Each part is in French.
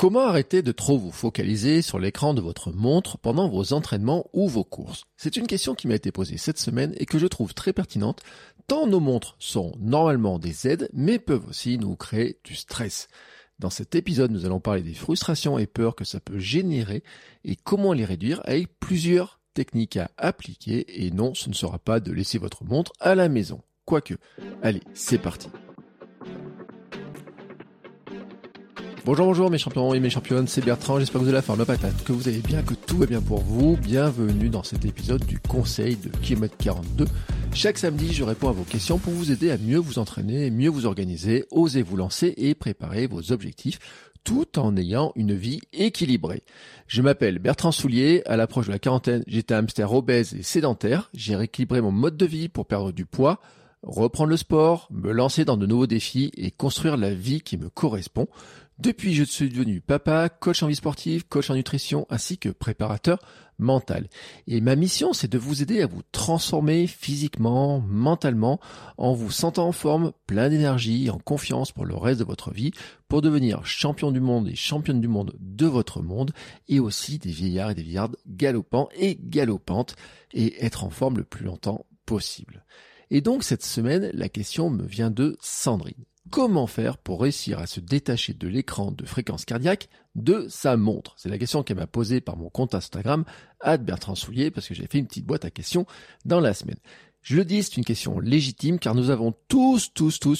Comment arrêter de trop vous focaliser sur l'écran de votre montre pendant vos entraînements ou vos courses? C'est une question qui m'a été posée cette semaine et que je trouve très pertinente, tant nos montres sont normalement des aides, mais peuvent aussi nous créer du stress. Dans cet épisode, nous allons parler des frustrations et peurs que ça peut générer et comment les réduire avec plusieurs techniques à appliquer. Et non, ce ne sera pas de laisser votre montre à la maison. Quoique. Allez, c'est parti. Bonjour mes champions et mes championnes, c'est Bertrand, j'espère que vous avez la forme, la patate, que vous allez bien, que tout va bien pour vous. Bienvenue dans cet épisode du conseil de kilomètre 42. Chaque samedi, je réponds à vos questions pour vous aider à mieux vous entraîner, mieux vous organiser, oser vous lancer et préparer vos objectifs tout en ayant une vie équilibrée. Je m'appelle Bertrand Soulier, à l'approche de la quarantaine, j'étais un hamster obèse et sédentaire, j'ai rééquilibré mon mode de vie pour perdre du poids, reprendre le sport, me lancer dans de nouveaux défis et construire la vie qui me correspond. Depuis, je suis devenu papa, coach en vie sportive, coach en nutrition, ainsi que préparateur mental. Et ma mission, c'est de vous aider à vous transformer physiquement, mentalement, en vous sentant en forme, plein d'énergie, en confiance pour le reste de votre vie, pour devenir champion du monde et championne du monde de votre monde, et aussi des vieillards et des vieillardes galopants et galopantes, et être en forme le plus longtemps possible. Et donc, cette semaine, la question me vient de Sandrine. Comment faire pour réussir à se détacher de l'écran de fréquence cardiaque de sa montre? C'est la question qu'elle m'a posée par mon compte Instagram, @BertrandSoulier, parce que j'avais fait une petite boîte à questions dans la semaine. Je le dis, c'est une question légitime, car nous avons tous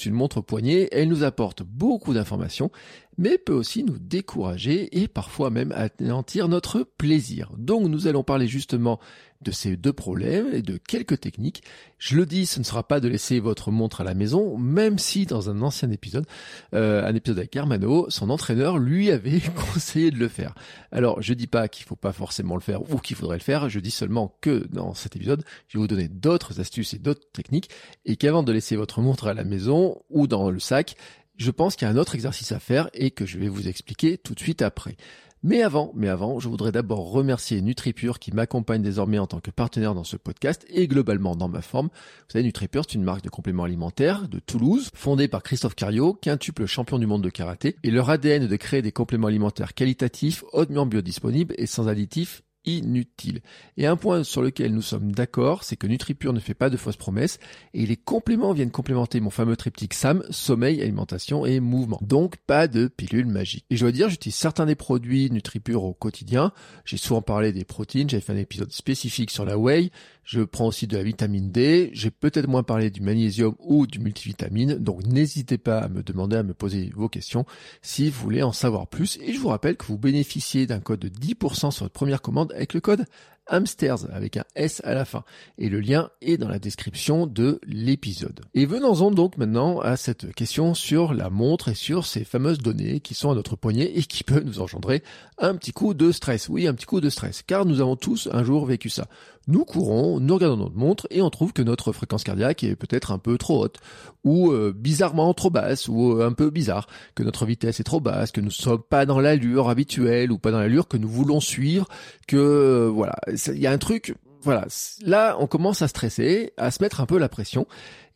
une montre au poignet. Elle nous apporte beaucoup d'informations, mais peut aussi nous décourager et parfois même anéantir notre plaisir. Donc, nous allons parler justement de ces deux problèmes et de quelques techniques. Je le dis, ce ne sera pas de laisser votre montre à la maison, même si dans un ancien épisode, avec Hermano, son entraîneur lui avait conseillé de le faire. Alors, je dis pas qu'il faut pas forcément le faire ou qu'il faudrait le faire, je dis seulement que dans cet épisode, je vais vous donner d'autres astuces et d'autres techniques, et qu'avant de laisser votre montre à la maison ou dans le sac, je pense qu'il y a un autre exercice à faire et que je vais vous expliquer tout de suite après. Mais avant, je voudrais d'abord remercier Nutripure qui m'accompagne désormais en tant que partenaire dans ce podcast et globalement dans ma forme. Vous savez, Nutripure, c'est une marque de compléments alimentaires de Toulouse, fondée par Christophe Carriot, quintuple champion du monde de karaté. Et leur ADN est de créer des compléments alimentaires qualitatifs, hautement biodisponibles et sans additifs inutiles. Et un point sur lequel nous sommes d'accord, c'est que Nutripure ne fait pas de fausses promesses et les compléments viennent complémenter mon fameux triptyque SAM, sommeil, alimentation et mouvement. Donc pas de pilule magique. Et je dois dire, j'utilise certains des produits Nutripure au quotidien. J'ai souvent parlé des protéines, j'avais fait un épisode spécifique sur la whey. Je prends aussi de la vitamine D. J'ai peut-être moins parlé du magnésium ou du multivitamine. Donc n'hésitez pas à me demander, à me poser vos questions si vous voulez en savoir plus. Et je vous rappelle que vous bénéficiez d'un code de 10% sur votre première commande avec le code Hamsters avec un S à la fin. Et le lien est dans la description de l'épisode. Et venons-en donc maintenant à cette question sur la montre et sur ces fameuses données qui sont à notre poignet et qui peuvent nous engendrer un petit coup de stress. Oui, un petit coup de stress, car nous avons tous un jour vécu ça. Nous courons, nous regardons notre montre et on trouve que notre fréquence cardiaque est peut-être un peu trop haute ou bizarrement trop basse ou un peu bizarre, que notre vitesse est trop basse, que nous ne sommes pas dans l'allure habituelle ou pas dans l'allure que nous voulons suivre, que voilà. Il y a un truc, voilà, là on commence à stresser, à se mettre un peu la pression,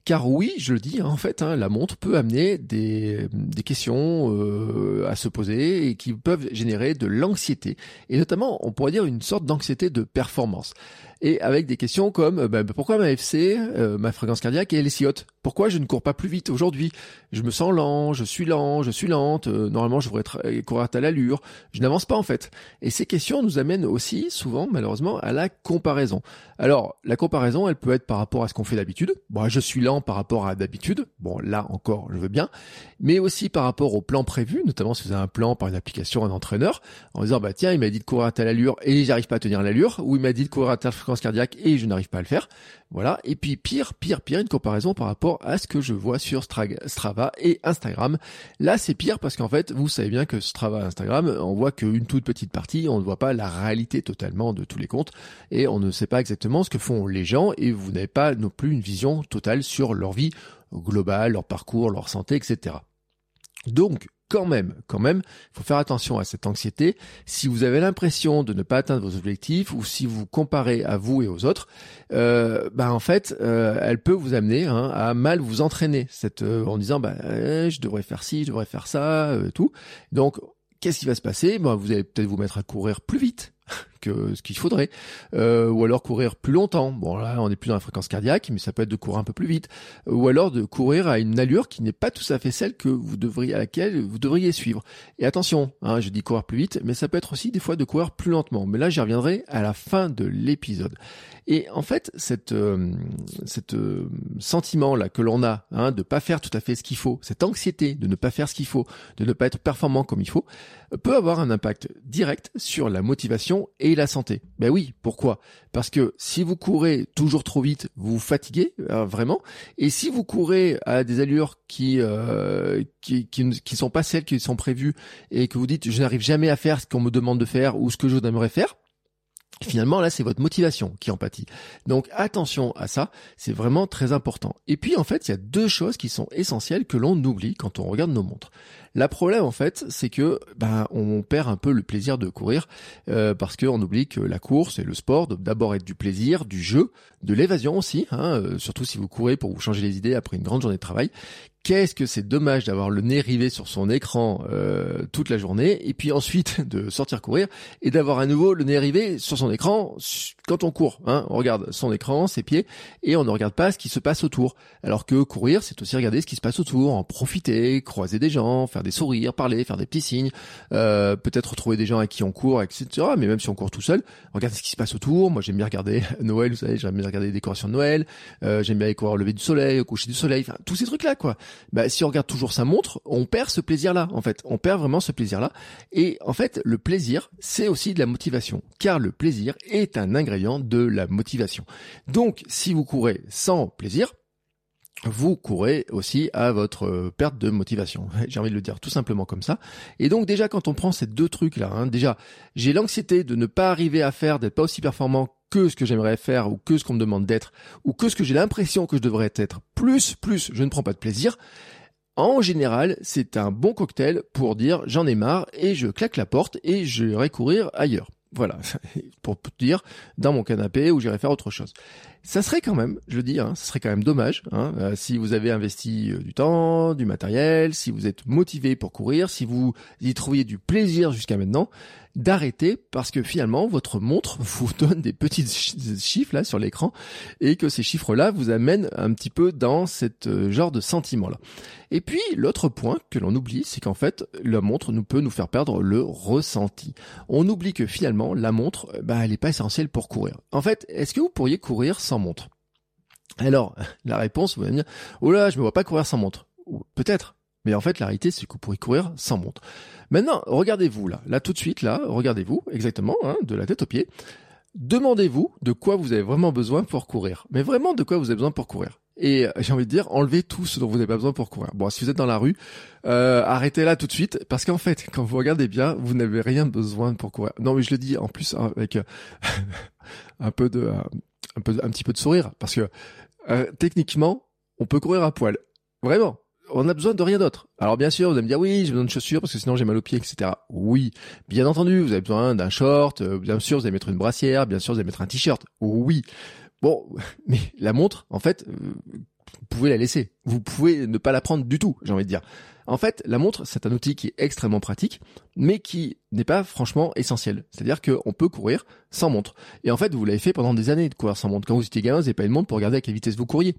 car oui, je le dis, hein, en fait, hein, la montre peut amener des questions à se poser et qui peuvent générer de l'anxiété, et notamment on pourrait dire une sorte d'anxiété de performance. Et avec des questions comme pourquoi ma FC, ma fréquence cardiaque est si haute? Pourquoi je ne cours pas plus vite aujourd'hui? Je me sens lent, je suis lente. Normalement, je devrais courir à telle allure. Je n'avance pas en fait. Et ces questions nous amènent aussi souvent, malheureusement, à la comparaison. Alors, la comparaison, elle peut être par rapport à ce qu'on fait d'habitude. Bon, je suis lent par rapport à d'habitude. Bon, là encore, je veux bien. Mais aussi par rapport au plan prévu, notamment si vous avez un plan par une application, un entraîneur, en disant tiens, il m'a dit de courir à telle allure et j'arrive pas à tenir l'allure, ou il m'a dit de courir à telle fréquence fréquence cardiaque et je n'arrive pas à le faire. Voilà. Et puis pire, une comparaison par rapport à ce que je vois sur Strava et Instagram. Là, c'est pire parce qu'en fait, vous savez bien que Strava et Instagram, on voit qu'une toute petite partie, on ne voit pas la réalité totalement de tous les comptes et on ne sait pas exactement ce que font les gens et vous n'avez pas non plus une vision totale sur leur vie globale, leur parcours, leur santé, etc. Donc, quand même, il faut faire attention à cette anxiété. Si vous avez l'impression de ne pas atteindre vos objectifs ou si vous comparez à vous et aux autres, elle peut vous amener à mal vous entraîner. En disant, je devrais faire ci, je devrais faire ça, tout. Donc, qu'est-ce qui va se passer ? Vous allez peut-être vous mettre à courir plus vite que ce qu'il faudrait, ou alors courir plus longtemps. Bon, là, on n'est plus dans la fréquence cardiaque, mais ça peut être de courir un peu plus vite, ou alors de courir à une allure qui n'est pas tout à fait celle que à laquelle vous devriez suivre. Et attention, je dis courir plus vite, mais ça peut être aussi des fois de courir plus lentement. Mais là, j'y reviendrai à la fin de l'épisode. Et en fait, cette sentiment-là que l'on a de pas faire tout à fait ce qu'il faut, cette anxiété de ne pas faire ce qu'il faut, de ne pas être performant comme il faut, peut avoir un impact direct sur la motivation et la santé. Ben oui, pourquoi ? Parce que si vous courez toujours trop vite, vous vous fatiguez vraiment. Et si vous courez à des allures qui sont pas celles qui sont prévues et que vous dites je n'arrive jamais à faire ce qu'on me demande de faire ou ce que je voudrais faire, finalement là c'est votre motivation qui en pâtit. Donc attention à ça, c'est vraiment très important. Et puis en fait, il y a deux choses qui sont essentielles que l'on oublie quand on regarde nos montres. La problème en fait, c'est que on perd un peu le plaisir de courir parce qu'on oublie que la course et le sport doivent d'abord être du plaisir, du jeu, de l'évasion aussi, surtout si vous courez pour vous changer les idées après une grande journée de travail. Qu'est-ce que c'est dommage d'avoir le nez rivé sur son écran toute la journée et puis ensuite de sortir courir et d'avoir à nouveau le nez rivé sur son écran quand on court. On regarde son écran, ses pieds et on ne regarde pas ce qui se passe autour. Alors que courir, c'est aussi regarder ce qui se passe autour, en profiter, croiser des gens, faire des sourires, parler, faire des petits signes, peut-être retrouver des gens à qui on court, etc. Mais même si on court tout seul, regarder ce qui se passe autour. Moi, j'aime bien regarder Noël, vous savez, j'aime bien regarder les décorations de Noël, j'aime bien aller courir au lever du soleil, au coucher du soleil, enfin tous ces trucs-là, quoi. Si on regarde toujours sa montre, on perd ce plaisir-là, en fait. On perd vraiment ce plaisir-là. Et en fait, le plaisir, c'est aussi de la motivation, car le plaisir est un ingrédient de la motivation. Donc, si vous courez sans plaisir, vous courez aussi à votre perte de motivation. J'ai envie de le dire tout simplement comme ça. Et donc déjà, quand on prend ces deux trucs-là, déjà, j'ai l'anxiété de ne pas arriver à faire, d'être pas aussi performant que ce que j'aimerais faire ou que ce qu'on me demande d'être ou que ce que j'ai l'impression que je devrais être, plus je ne prends pas de plaisir. En général, c'est un bon cocktail pour dire j'en ai marre et je claque la porte et je irai courir ailleurs. Voilà, pour dire dans mon canapé où j'irai faire autre chose. Ça serait quand même, je le dis, ça serait quand même dommage si vous avez investi du temps, du matériel, si vous êtes motivé pour courir, si vous y trouviez du plaisir jusqu'à maintenant, d'arrêter parce que finalement votre montre vous donne des petits chiffres là sur l'écran et que ces chiffres-là vous amènent un petit peu dans cette genre de sentiment-là. Et puis l'autre point que l'on oublie, c'est qu'en fait la montre peut nous faire perdre le ressenti. On oublie que finalement la montre, elle n'est pas essentielle pour courir. En fait, est-ce que vous pourriez courir sans montre? Alors, la réponse, vous allez me dire, oh là, je me vois pas courir sans montre. Peut-être. Mais en fait, la réalité, c'est que vous pourrez courir sans montre. Maintenant, regardez-vous là tout de suite, regardez-vous exactement, de la tête aux pieds. Demandez-vous de quoi vous avez vraiment besoin pour courir. Mais vraiment, de quoi vous avez besoin pour courir. Et j'ai envie de dire, enlevez tout ce dont vous n'avez pas besoin pour courir. Bon, si vous êtes dans la rue, arrêtez là tout de suite, parce qu'en fait, quand vous regardez bien, vous n'avez rien besoin pour courir. Non, mais je le dis en plus avec un petit peu de sourire, parce que techniquement, on peut courir à poil. Vraiment, on n'a besoin de rien d'autre. Alors bien sûr, vous allez me dire, oui, j'ai besoin de chaussures parce que sinon j'ai mal aux pieds, etc. Oui, bien entendu, vous avez besoin d'un short, bien sûr, vous allez mettre une brassière, bien sûr, vous allez mettre un t-shirt. Oui, bon, mais la montre, en fait, vous pouvez la laisser. Vous pouvez ne pas la prendre du tout, j'ai envie de dire. En fait, la montre, c'est un outil qui est extrêmement pratique, mais qui n'est pas franchement essentiel. C'est-à-dire qu'on peut courir sans montre. Et en fait, vous l'avez fait pendant des années de courir sans montre. Quand vous étiez gamin, vous n'avez pas eu de montre pour regarder à quelle vitesse vous couriez.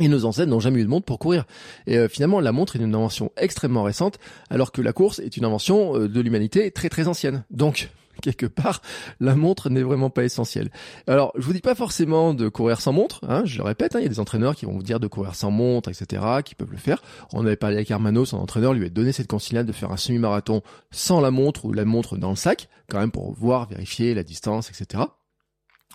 Et nos ancêtres n'ont jamais eu de montre pour courir. Et finalement, la montre est une invention extrêmement récente, alors que la course est une invention de l'humanité très très ancienne. Donc, quelque part, la montre n'est vraiment pas essentielle. Alors, je vous dis pas forcément de courir sans montre, je le répète, il y a des entraîneurs qui vont vous dire de courir sans montre, etc., qui peuvent le faire. On avait parlé avec Hermano, son entraîneur lui a donné cette consigne de faire un semi-marathon sans la montre ou la montre dans le sac, quand même pour voir, vérifier la distance, etc.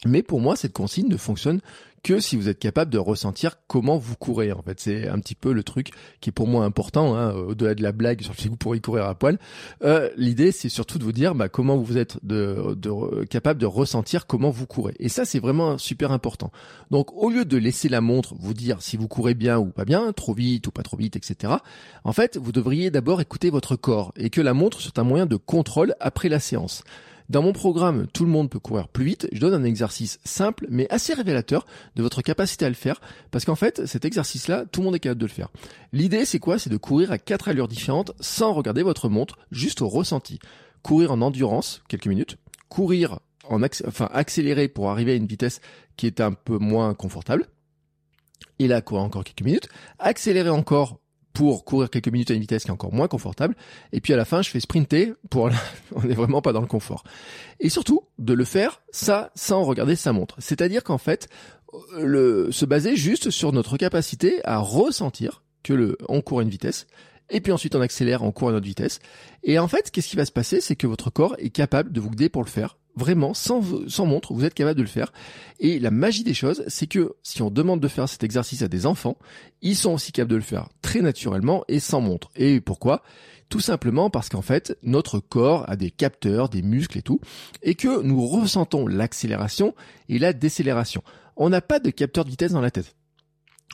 Mais pour moi, cette consigne ne fonctionne que si vous êtes capable de ressentir comment vous courez. En fait, c'est un petit peu le truc qui est pour moi important, hein, au-delà de la blague sur le fait que vous pourriez courir à poil. L'idée, c'est surtout de vous dire comment vous êtes capable de ressentir comment vous courez. Et ça, c'est vraiment super important. Donc, au lieu de laisser la montre vous dire si vous courez bien ou pas bien, trop vite ou pas trop vite, etc., en fait, vous devriez d'abord écouter votre corps et que la montre soit un moyen de contrôle après la séance. Dans mon programme « Tout le monde peut courir plus vite », je donne un exercice simple mais assez révélateur de votre capacité à le faire parce qu'en fait, cet exercice-là, tout le monde est capable de le faire. L'idée, c'est quoi ? C'est de courir à 4 allures différentes sans regarder votre montre, juste au ressenti. Courir en endurance, quelques minutes, courir en accélérer pour arriver à une vitesse qui est un peu moins confortable, et là, courir encore quelques minutes, accélérer encore pour courir quelques minutes à une vitesse qui est encore moins confortable. Et puis à la fin, je fais sprinter pour... On n'est vraiment pas dans le confort. Et surtout, de le faire, ça, sans regarder sa montre. C'est-à-dire qu'en fait, se baser juste sur notre capacité à ressentir que on court à une vitesse. Et puis ensuite, on accélère, on court à notre vitesse. Et en fait, qu'est-ce qui va se passer ? C'est que votre corps est capable de vous guider pour le faire. Vraiment, sans montre, vous êtes capable de le faire. Et la magie des choses, c'est que si on demande de faire cet exercice à des enfants, ils sont aussi capables de le faire très naturellement et sans montre. Et pourquoi ? Tout simplement parce qu'en fait, notre corps a des capteurs, des muscles et tout, et que nous ressentons l'accélération et la décélération. On n'a pas de capteur de vitesse dans la tête.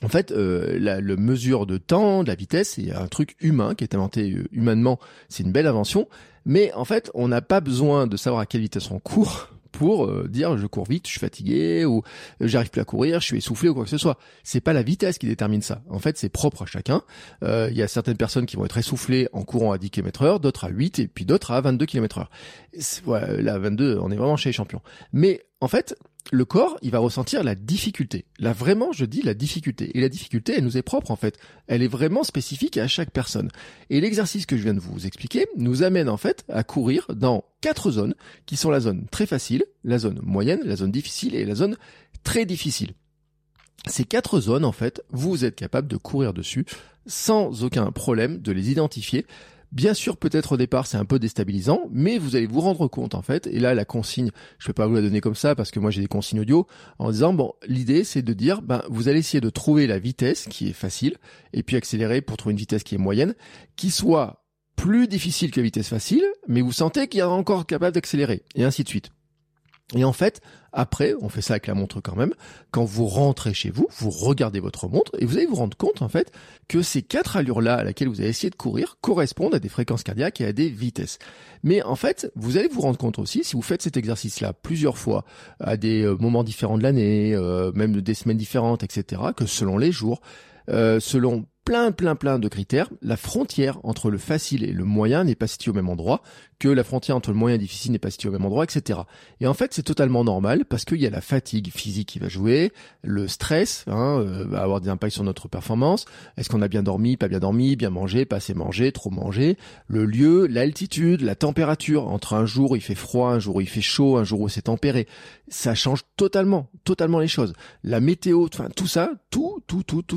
En fait, la mesure de temps, de la vitesse, c'est un truc humain qui est inventé humainement. C'est une belle invention. Mais en fait, on n'a pas besoin de savoir à quelle vitesse on court pour dire je cours vite, je suis fatigué ou j'arrive plus à courir, je suis essoufflé ou quoi que ce soit. C'est pas la vitesse qui détermine ça. En fait, c'est propre à chacun. Il y a certaines personnes qui vont être essoufflées en courant à 10 km/h, d'autres à 8 et puis d'autres à 22 km/h. Ouais, là, 22, on est vraiment chez les champions. Mais en fait, le corps, il va ressentir la difficulté. Là, vraiment, je dis la difficulté. Et la difficulté, elle nous est propre, en fait. Elle est vraiment spécifique à chaque personne. Et l'exercice que je viens de vous expliquer nous amène, en fait, à courir dans 4 zones, qui sont la zone très facile, la zone moyenne, la zone difficile et la zone très difficile. Ces 4 zones, en fait, vous êtes capable de courir dessus sans aucun problème, de les identifier. Bien sûr, peut-être au départ, c'est un peu déstabilisant, mais vous allez vous rendre compte, en fait. Et là, la consigne, je ne peux pas vous la donner comme ça parce que moi, j'ai des consignes audio en disant, bon, l'idée, c'est de dire, vous allez essayer de trouver la vitesse qui est facile et puis accélérer pour trouver une vitesse qui est moyenne, qui soit plus difficile que la vitesse facile, mais vous sentez qu'il y a encore capable d'accélérer et ainsi de suite. Et en fait, après, on fait ça avec la montre quand même, quand vous rentrez chez vous, vous regardez votre montre et vous allez vous rendre compte en fait que ces 4 allures-là à laquelle vous avez essayé de courir correspondent à des fréquences cardiaques et à des vitesses. Mais en fait, vous allez vous rendre compte aussi, si vous faites cet exercice-là plusieurs fois, à des moments différents de l'année, même des semaines différentes, etc., que selon les jours, selon plein de critères, la frontière entre le facile et le moyen n'est pas située au même endroit, que la frontière entre le moyen et le difficile n'est pas située au même endroit, etc. Et en fait, c'est totalement normal parce qu'il y a la fatigue physique qui va jouer, le stress va avoir des impacts sur notre performance. Est-ce qu'on a bien dormi, pas bien dormi, bien mangé, pas assez mangé, trop mangé, le lieu, l'altitude, la température. Entre un jour où il fait froid, un jour où il fait chaud, un jour où c'est tempéré, ça change totalement les choses. La météo, enfin tout ça, tout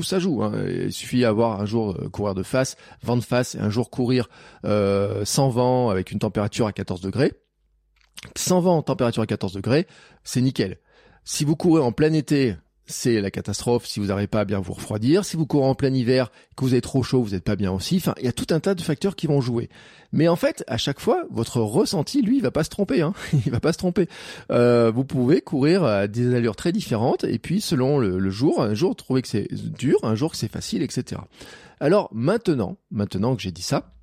ça joue. Il suffit d'avoir un jour courir de face, vent de face, et un jour courir sans vent avec une température à 14 degrés. Sans vent, température à 14 degrés, c'est nickel. Si vous courez en plein été, c'est la catastrophe si vous n'arrivez pas à bien vous refroidir. Si vous courez en plein hiver, que vous avez trop chaud, vous n'êtes pas bien aussi. Enfin, il y a tout un tas de facteurs qui vont jouer. Mais en fait, à chaque fois, votre ressenti, lui, il va pas se tromper. Il va pas se tromper. Vous pouvez courir à des allures très différentes et puis selon le jour, un jour trouver que c'est dur, un jour que c'est facile, etc. Alors maintenant que j'ai dit ça,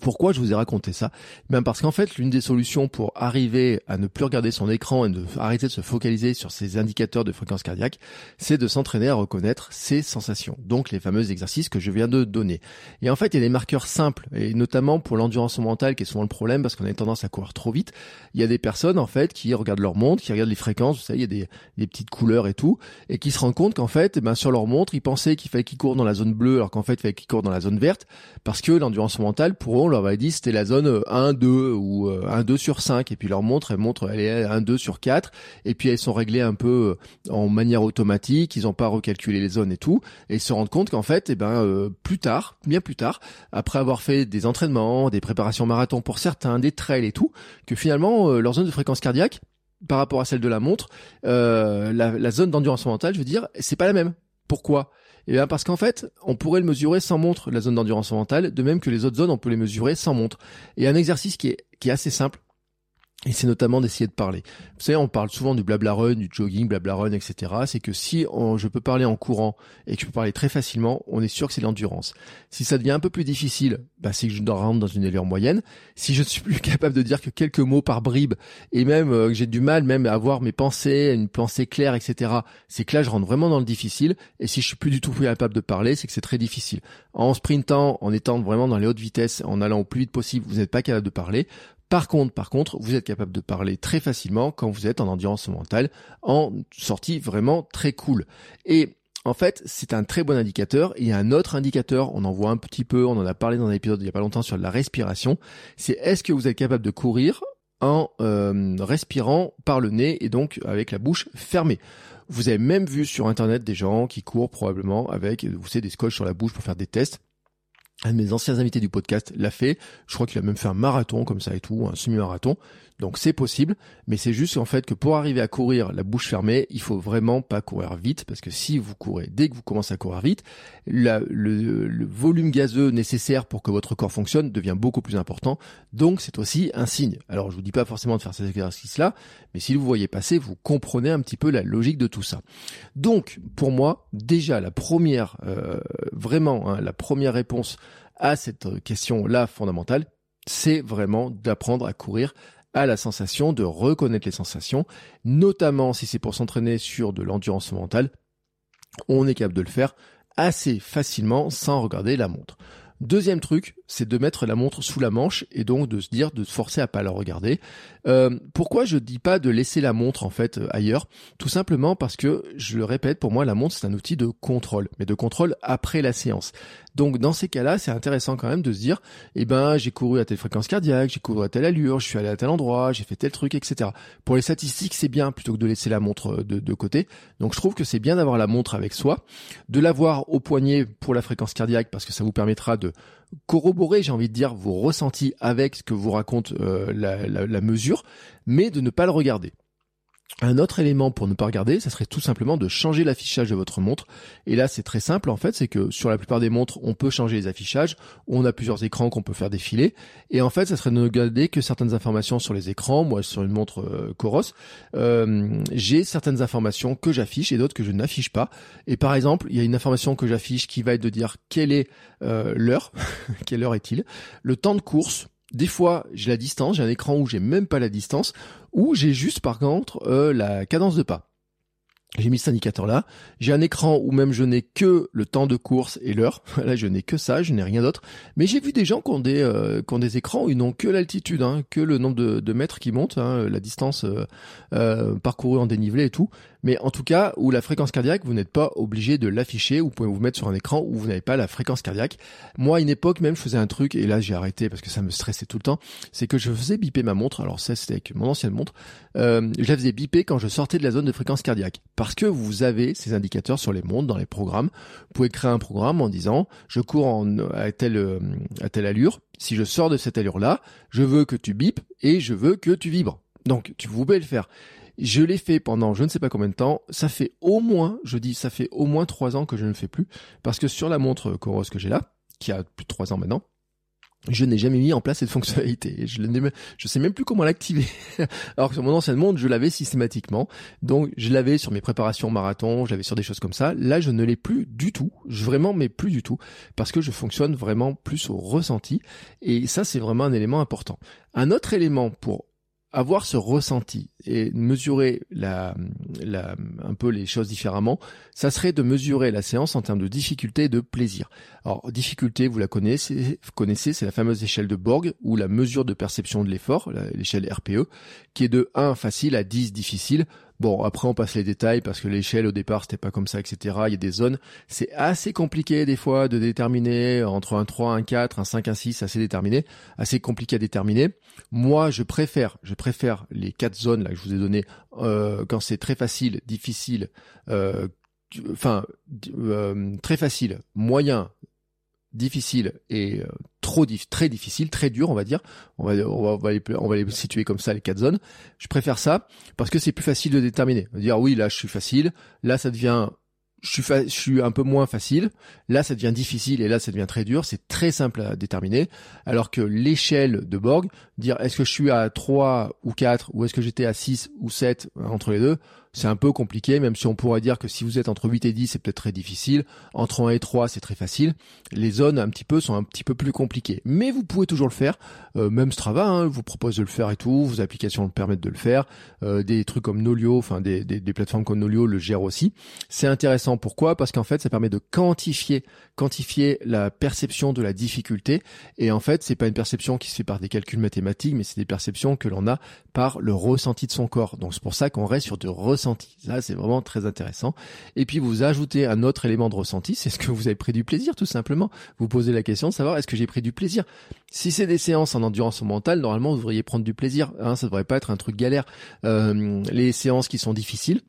pourquoi je vous ai raconté ça ? Ben parce qu'en fait, l'une des solutions pour arriver à ne plus regarder son écran et arrêter de se focaliser sur ses indicateurs de fréquence cardiaque, c'est de s'entraîner à reconnaître ses sensations. Donc les fameux exercices que je viens de donner. Et en fait, il y a des marqueurs simples, et notamment pour l'endurance mentale qui est souvent le problème parce qu'on a tendance à courir trop vite. Il y a des personnes en fait qui regardent leur montre, qui regardent les fréquences, vous savez, il y a des petites couleurs et tout, et qui se rendent compte qu'en fait, sur leur montre, ils pensaient qu'il fallait qu'ils courent dans la zone bleue alors qu'en fait, il fallait qu'ils courent dans la zone verte parce que l'endurance mentale pour on leur avait dit c'était la zone 1-2 ou 1-2 sur 5 et puis leur montre elle est 1-2 sur 4 et puis elles sont réglées un peu en manière automatique, ils n'ont pas recalculé les zones et tout et ils se rendent compte qu'en fait plus tard, après avoir fait des entraînements, des préparations marathon pour certains, des trails et tout, que finalement leur zone de fréquence cardiaque par rapport à celle de la montre, la zone d'endurance mentale, je veux dire, c'est pas la même. Pourquoi ? Eh bien parce qu'en fait, on pourrait le mesurer sans montre, la zone d'endurance mentale, de même que les autres zones, on peut les mesurer sans montre. Et un exercice qui est assez simple, et c'est notamment d'essayer de parler. Vous savez, on parle souvent du blabla run, du jogging, blabla run, etc. C'est que je peux parler en courant et que je peux parler très facilement, on est sûr que c'est de l'endurance. Si ça devient un peu plus difficile, c'est que je rentre dans une allure moyenne. Si je ne suis plus capable de dire que quelques mots par bribes et même que j'ai du mal même à avoir mes pensées, une pensée claire, etc. C'est que là, je rentre vraiment dans le difficile. Et si je suis plus du tout capable de parler, c'est que c'est très difficile. En sprintant, en étant vraiment dans les hautes vitesses, en allant au plus vite possible, vous n'êtes pas capable de parler. Par contre, vous êtes capable de parler très facilement quand vous êtes en endurance mentale, en sortie vraiment très cool. Et en fait, c'est un très bon indicateur. Il y a un autre indicateur, on en voit un petit peu, on en a parlé dans un épisode il n'y a pas longtemps sur la respiration. C'est est-ce que vous êtes capable de courir en respirant par le nez et donc avec la bouche fermée. Vous avez même vu sur Internet des gens qui courent probablement avec, vous savez, des scotch sur la bouche pour faire des tests. Un de mes anciens invités du podcast l'a fait. Je crois qu'il a même fait un marathon comme ça et tout, un semi-marathon. Donc c'est possible, mais c'est juste en fait que pour arriver à courir la bouche fermée, il faut vraiment pas courir vite parce que si vous courez, dès que vous commencez à courir vite, le volume gazeux nécessaire pour que votre corps fonctionne devient beaucoup plus important. Donc c'est aussi un signe. Alors je vous dis pas forcément de faire cet exercice-là, mais si vous voyez passer, vous comprenez un petit peu la logique de tout ça. Donc pour moi, déjà la première réponse à cette question-là fondamentale, c'est vraiment d'apprendre à courir à la sensation, de reconnaître les sensations, notamment si c'est pour s'entraîner sur de l'endurance mentale, on est capable de le faire assez facilement sans regarder la montre. Deuxième truc, c'est de mettre la montre sous la manche et donc de se forcer à pas la regarder. Pourquoi je dis pas de laisser la montre en fait ailleurs ? Tout simplement parce que, je le répète, pour moi la montre c'est un outil de contrôle, mais de contrôle après la séance. Donc dans ces cas-là, c'est intéressant quand même de se dire, j'ai couru à telle fréquence cardiaque, j'ai couru à telle allure, je suis allé à tel endroit, j'ai fait tel truc, etc. Pour les statistiques, c'est bien plutôt que de laisser la montre de côté. Donc je trouve que c'est bien d'avoir la montre avec soi, de l'avoir au poignet pour la fréquence cardiaque parce que ça vous permettra de corroborer, j'ai envie de dire, vos ressentis avec ce que vous raconte la mesure, mais de ne pas le regarder. Un autre élément pour ne pas regarder, ça serait tout simplement de changer l'affichage de votre montre. Et là, c'est très simple en fait, c'est que sur la plupart des montres, on peut changer les affichages. On a plusieurs écrans qu'on peut faire défiler. Et en fait, ça serait de ne regarder que certaines informations sur les écrans. Moi, sur une montre Coros, j'ai certaines informations que j'affiche et d'autres que je n'affiche pas. Et par exemple, il y a une information que j'affiche qui va être de dire quelle est l'heure, quelle heure est-il, le temps de course. Des fois, j'ai la distance, j'ai un écran où j'ai même pas la distance, où j'ai juste par contre la cadence de pas. J'ai mis cet indicateur-là. J'ai un écran où même je n'ai que le temps de course et l'heure. Là, je n'ai que ça, je n'ai rien d'autre. Mais j'ai vu des gens qui ont des écrans où ils n'ont que l'altitude, que le nombre de mètres qui montent, la distance parcourue en dénivelé et tout. Mais en tout cas, où la fréquence cardiaque, vous n'êtes pas obligé de l'afficher. Vous pouvez vous mettre sur un écran où vous n'avez pas la fréquence cardiaque. Moi, à une époque, même, je faisais un truc, et là, j'ai arrêté parce que ça me stressait tout le temps. C'est que je faisais biper ma montre. Alors ça, c'était avec mon ancienne montre. Je la faisais biper quand je sortais de la zone de fréquence cardiaque. Parce que vous avez ces indicateurs sur les montres, dans les programmes. Vous pouvez créer un programme en disant « Je cours à telle allure. Si je sors de cette allure-là, je veux que tu bipes et je veux que tu vibres. » Donc, vous pouvez le faire. Je l'ai fait pendant je ne sais pas combien de temps. Ça fait au moins 3 ans que je ne le fais plus. Parce que sur la montre Coros que j'ai là, qui a plus de 3 ans maintenant, je n'ai jamais mis en place cette fonctionnalité. Je sais même plus comment l'activer. Alors que sur mon ancienne montre, je l'avais systématiquement. Donc, je l'avais sur mes préparations marathon, je l'avais sur des choses comme ça. Là, je ne l'ai plus du tout. Vraiment, mais plus du tout. Parce que je fonctionne vraiment plus au ressenti. Et ça, c'est vraiment un élément important. Un autre élément pour avoir ce ressenti et mesurer un peu les choses différemment, ça serait de mesurer la séance en termes de difficulté et de plaisir. Alors, difficulté, vous la connaissez, c'est la fameuse échelle de Borg ou la mesure de perception de l'effort, l'échelle RPE, qui est de 1 facile à 10 difficile. Bon, après on passe les détails parce que l'échelle au départ c'était pas comme ça, etc. Il y a des zones, c'est assez compliqué des fois de déterminer entre un 3, un 4, un 5, un 6, assez compliqué à déterminer. Moi, je préfère les 4 zones là que je vous ai données quand c'est très facile, difficile, très facile, moyen, difficile et très difficile, très dur, on va dire. On va les situer comme ça, les quatre zones. Je préfère ça parce que c'est plus facile de déterminer. On va dire oui, là je suis facile, là ça devient je suis un peu moins facile, là ça devient difficile et là ça devient très dur, c'est très simple à déterminer. Alors que l'échelle de Borg, dire est-ce que je suis à 3 ou 4 ou est-ce que j'étais à 6 ou 7 entre les deux, c'est un peu compliqué, même si on pourrait dire que si vous êtes entre 8 et 10, c'est peut-être très difficile, entre 1 et 3, c'est très facile. Les zones sont un petit peu plus compliquées. Mais vous pouvez toujours le faire, même Strava vous propose de le faire et tout, vos applications le permettent de le faire, des trucs comme Nolio, enfin des plateformes comme Nolio le gèrent aussi. C'est intéressant, pourquoi ? Parce qu'en fait, ça permet de quantifier la perception de la difficulté, et en fait, c'est pas une perception qui se fait par des calculs mathématiques, mais c'est des perceptions que l'on a par le ressenti de son corps. Donc c'est pour ça qu'on reste sur du ressenti. Ça, c'est vraiment très intéressant. Et puis, vous ajoutez un autre élément de ressenti, c'est ce que vous avez pris du plaisir, tout simplement. Vous posez la question de savoir, est-ce que j'ai pris du plaisir? Si c'est des séances en endurance mentale, normalement, vous devriez prendre du plaisir, ça devrait pas être un truc galère. Les séances qui sont difficiles,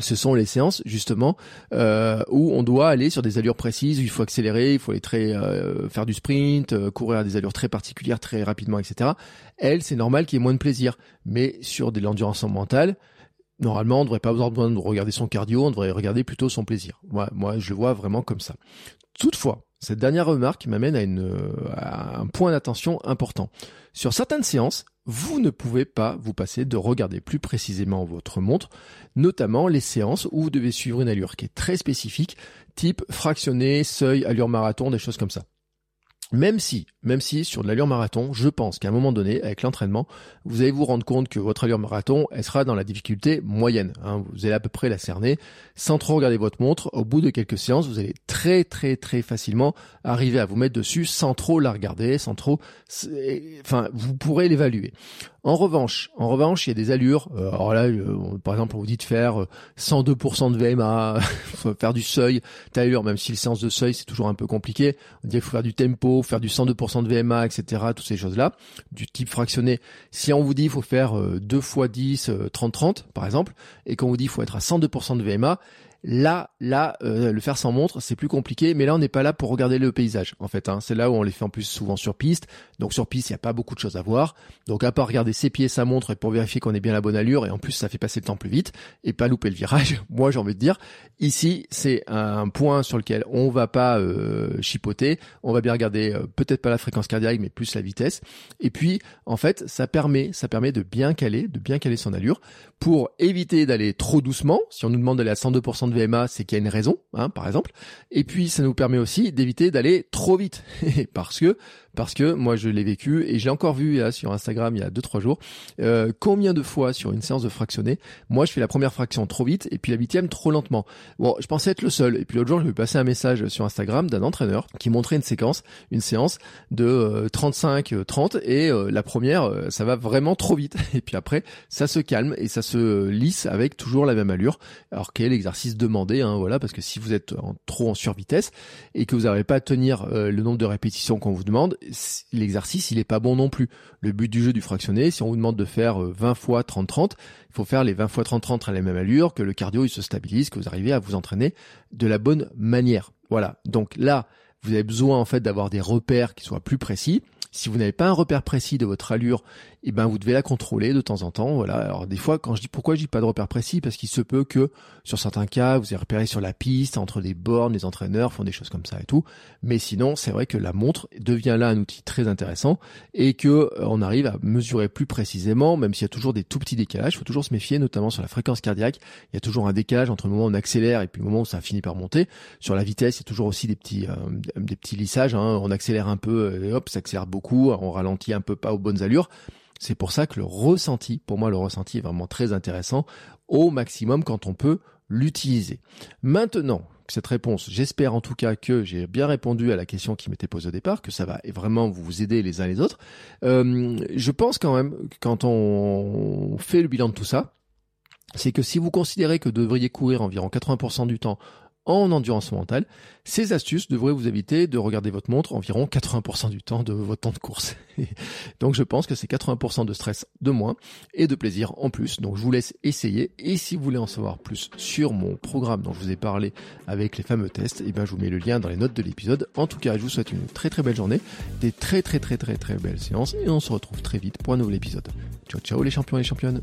ce sont les séances justement où on doit aller sur des allures précises, où il faut accélérer, il faut aller faire du sprint, courir à des allures très particulières, très rapidement, etc. Elles, c'est normal qu'il y ait moins de plaisir. Mais sur de l'endurance mentale, normalement, on ne devrait pas avoir besoin de regarder son cardio, on devrait regarder plutôt son plaisir. Moi, je le vois vraiment comme ça. Toutefois, cette dernière remarque m'amène à un point d'attention important. Sur certaines séances, vous ne pouvez pas vous passer de regarder plus précisément votre montre, notamment les séances où vous devez suivre une allure qui est très spécifique, type fractionné, seuil, allure marathon, des choses comme ça. Même si sur de l'allure marathon, je pense qu'à un moment donné, avec l'entraînement, vous allez vous rendre compte que votre allure marathon, elle sera dans la difficulté moyenne. Vous allez à peu près la cerner. Sans trop regarder votre montre, au bout de quelques séances, vous allez très très très facilement arriver à vous mettre dessus sans trop la regarder, vous pourrez l'évaluer. En revanche, il y a des allures. Alors là, par exemple, on vous dit de faire 102% de VMA, faire du seuil, allure, même si les séances de seuil, c'est toujours un peu compliqué. On dit qu'il faut faire du tempo, faire du 102% de VMA, etc. Toutes ces choses-là, du type fractionné. Si on vous dit qu'il faut faire 2 x 10, 30-30, par exemple, et qu'on vous dit qu'il faut être à 102% de VMA, Là, le faire sans montre, c'est plus compliqué, mais là, on n'est pas là pour regarder le paysage, en fait. C'est là où on les fait en plus souvent sur piste. Donc, sur piste, il n'y a pas beaucoup de choses à voir. Donc, à part regarder ses pieds, sa montre, et pour vérifier qu'on est bien à la bonne allure, et en plus, ça fait passer le temps plus vite, et pas louper le virage, moi, j'ai envie de dire. Ici, c'est un point sur lequel on va pas chipoter. On va bien regarder peut-être pas la fréquence cardiaque, mais plus la vitesse. Et puis, en fait, ça permet de bien caler son allure pour éviter d'aller trop doucement. Si on nous demande d'aller à 102% de VMA, c'est qu'il y a une raison, par exemple. Et puis, ça nous permet aussi d'éviter d'aller trop vite. Parce que moi, je l'ai vécu et je l'ai encore vu là, sur Instagram il y a 2-3 jours. Combien de fois sur une séance de fractionné, moi, je fais la première fraction trop vite et puis la 8e trop lentement. Bon, je pensais être le seul. Et puis l'autre jour, je lui ai passé un message sur Instagram d'un entraîneur qui montrait une séance de 35-30 et la première, ça va vraiment trop vite. Et puis après, ça se calme et ça se lisse avec toujours la même allure. Alors quel exercice demandé, parce que si vous êtes trop en survitesse et que vous n'arrivez pas à tenir le nombre de répétitions qu'on vous demande, l'exercice, il est pas bon non plus. Le but du jeu du fractionné, si on vous demande de faire 20 fois 30-30, il faut faire les 20 fois 30-30 à la même allure, que le cardio il se stabilise, que vous arrivez à vous entraîner de la bonne manière. Voilà. Donc là, vous avez besoin en fait d'avoir des repères qui soient plus précis. Si vous n'avez pas un repère précis de votre allure, vous devez la contrôler de temps en temps. Voilà. Alors des fois, pourquoi je dis pas de repère précis, parce qu'il se peut que sur certains cas, vous ayez repéré sur la piste, entre les bornes, les entraîneurs font des choses comme ça et tout. Mais sinon, c'est vrai que la montre devient là un outil très intéressant et que on arrive à mesurer plus précisément, même s'il y a toujours des tout petits décalages. Il faut toujours se méfier, notamment sur la fréquence cardiaque. Il y a toujours un décalage entre le moment où on accélère et puis le moment où ça finit par monter. Sur la vitesse, il y a toujours aussi des petits lissages. On accélère un peu, et hop, ça accélère beaucoup. On ralentit un peu pas aux bonnes allures. C'est pour ça que le ressenti est vraiment très intéressant au maximum quand on peut l'utiliser. Maintenant, cette réponse, j'espère en tout cas que j'ai bien répondu à la question qui m'était posée au départ, que ça va vraiment vous aider les uns les autres. Je pense quand même, quand on fait le bilan de tout ça, c'est que si vous considérez que vous devriez courir environ 80% du temps en endurance mentale, ces astuces devraient vous éviter de regarder votre montre environ 80% du temps de votre temps de course. Donc je pense que c'est 80% de stress de moins et de plaisir en plus. Donc je vous laisse essayer, et si vous voulez en savoir plus sur mon programme dont je vous ai parlé avec les fameux tests, et bien je vous mets le lien dans les notes de l'épisode. En tout cas, je vous souhaite une très très belle journée, des très belles séances, et on se retrouve très vite pour un nouvel épisode. Ciao ciao les champions et les championnes.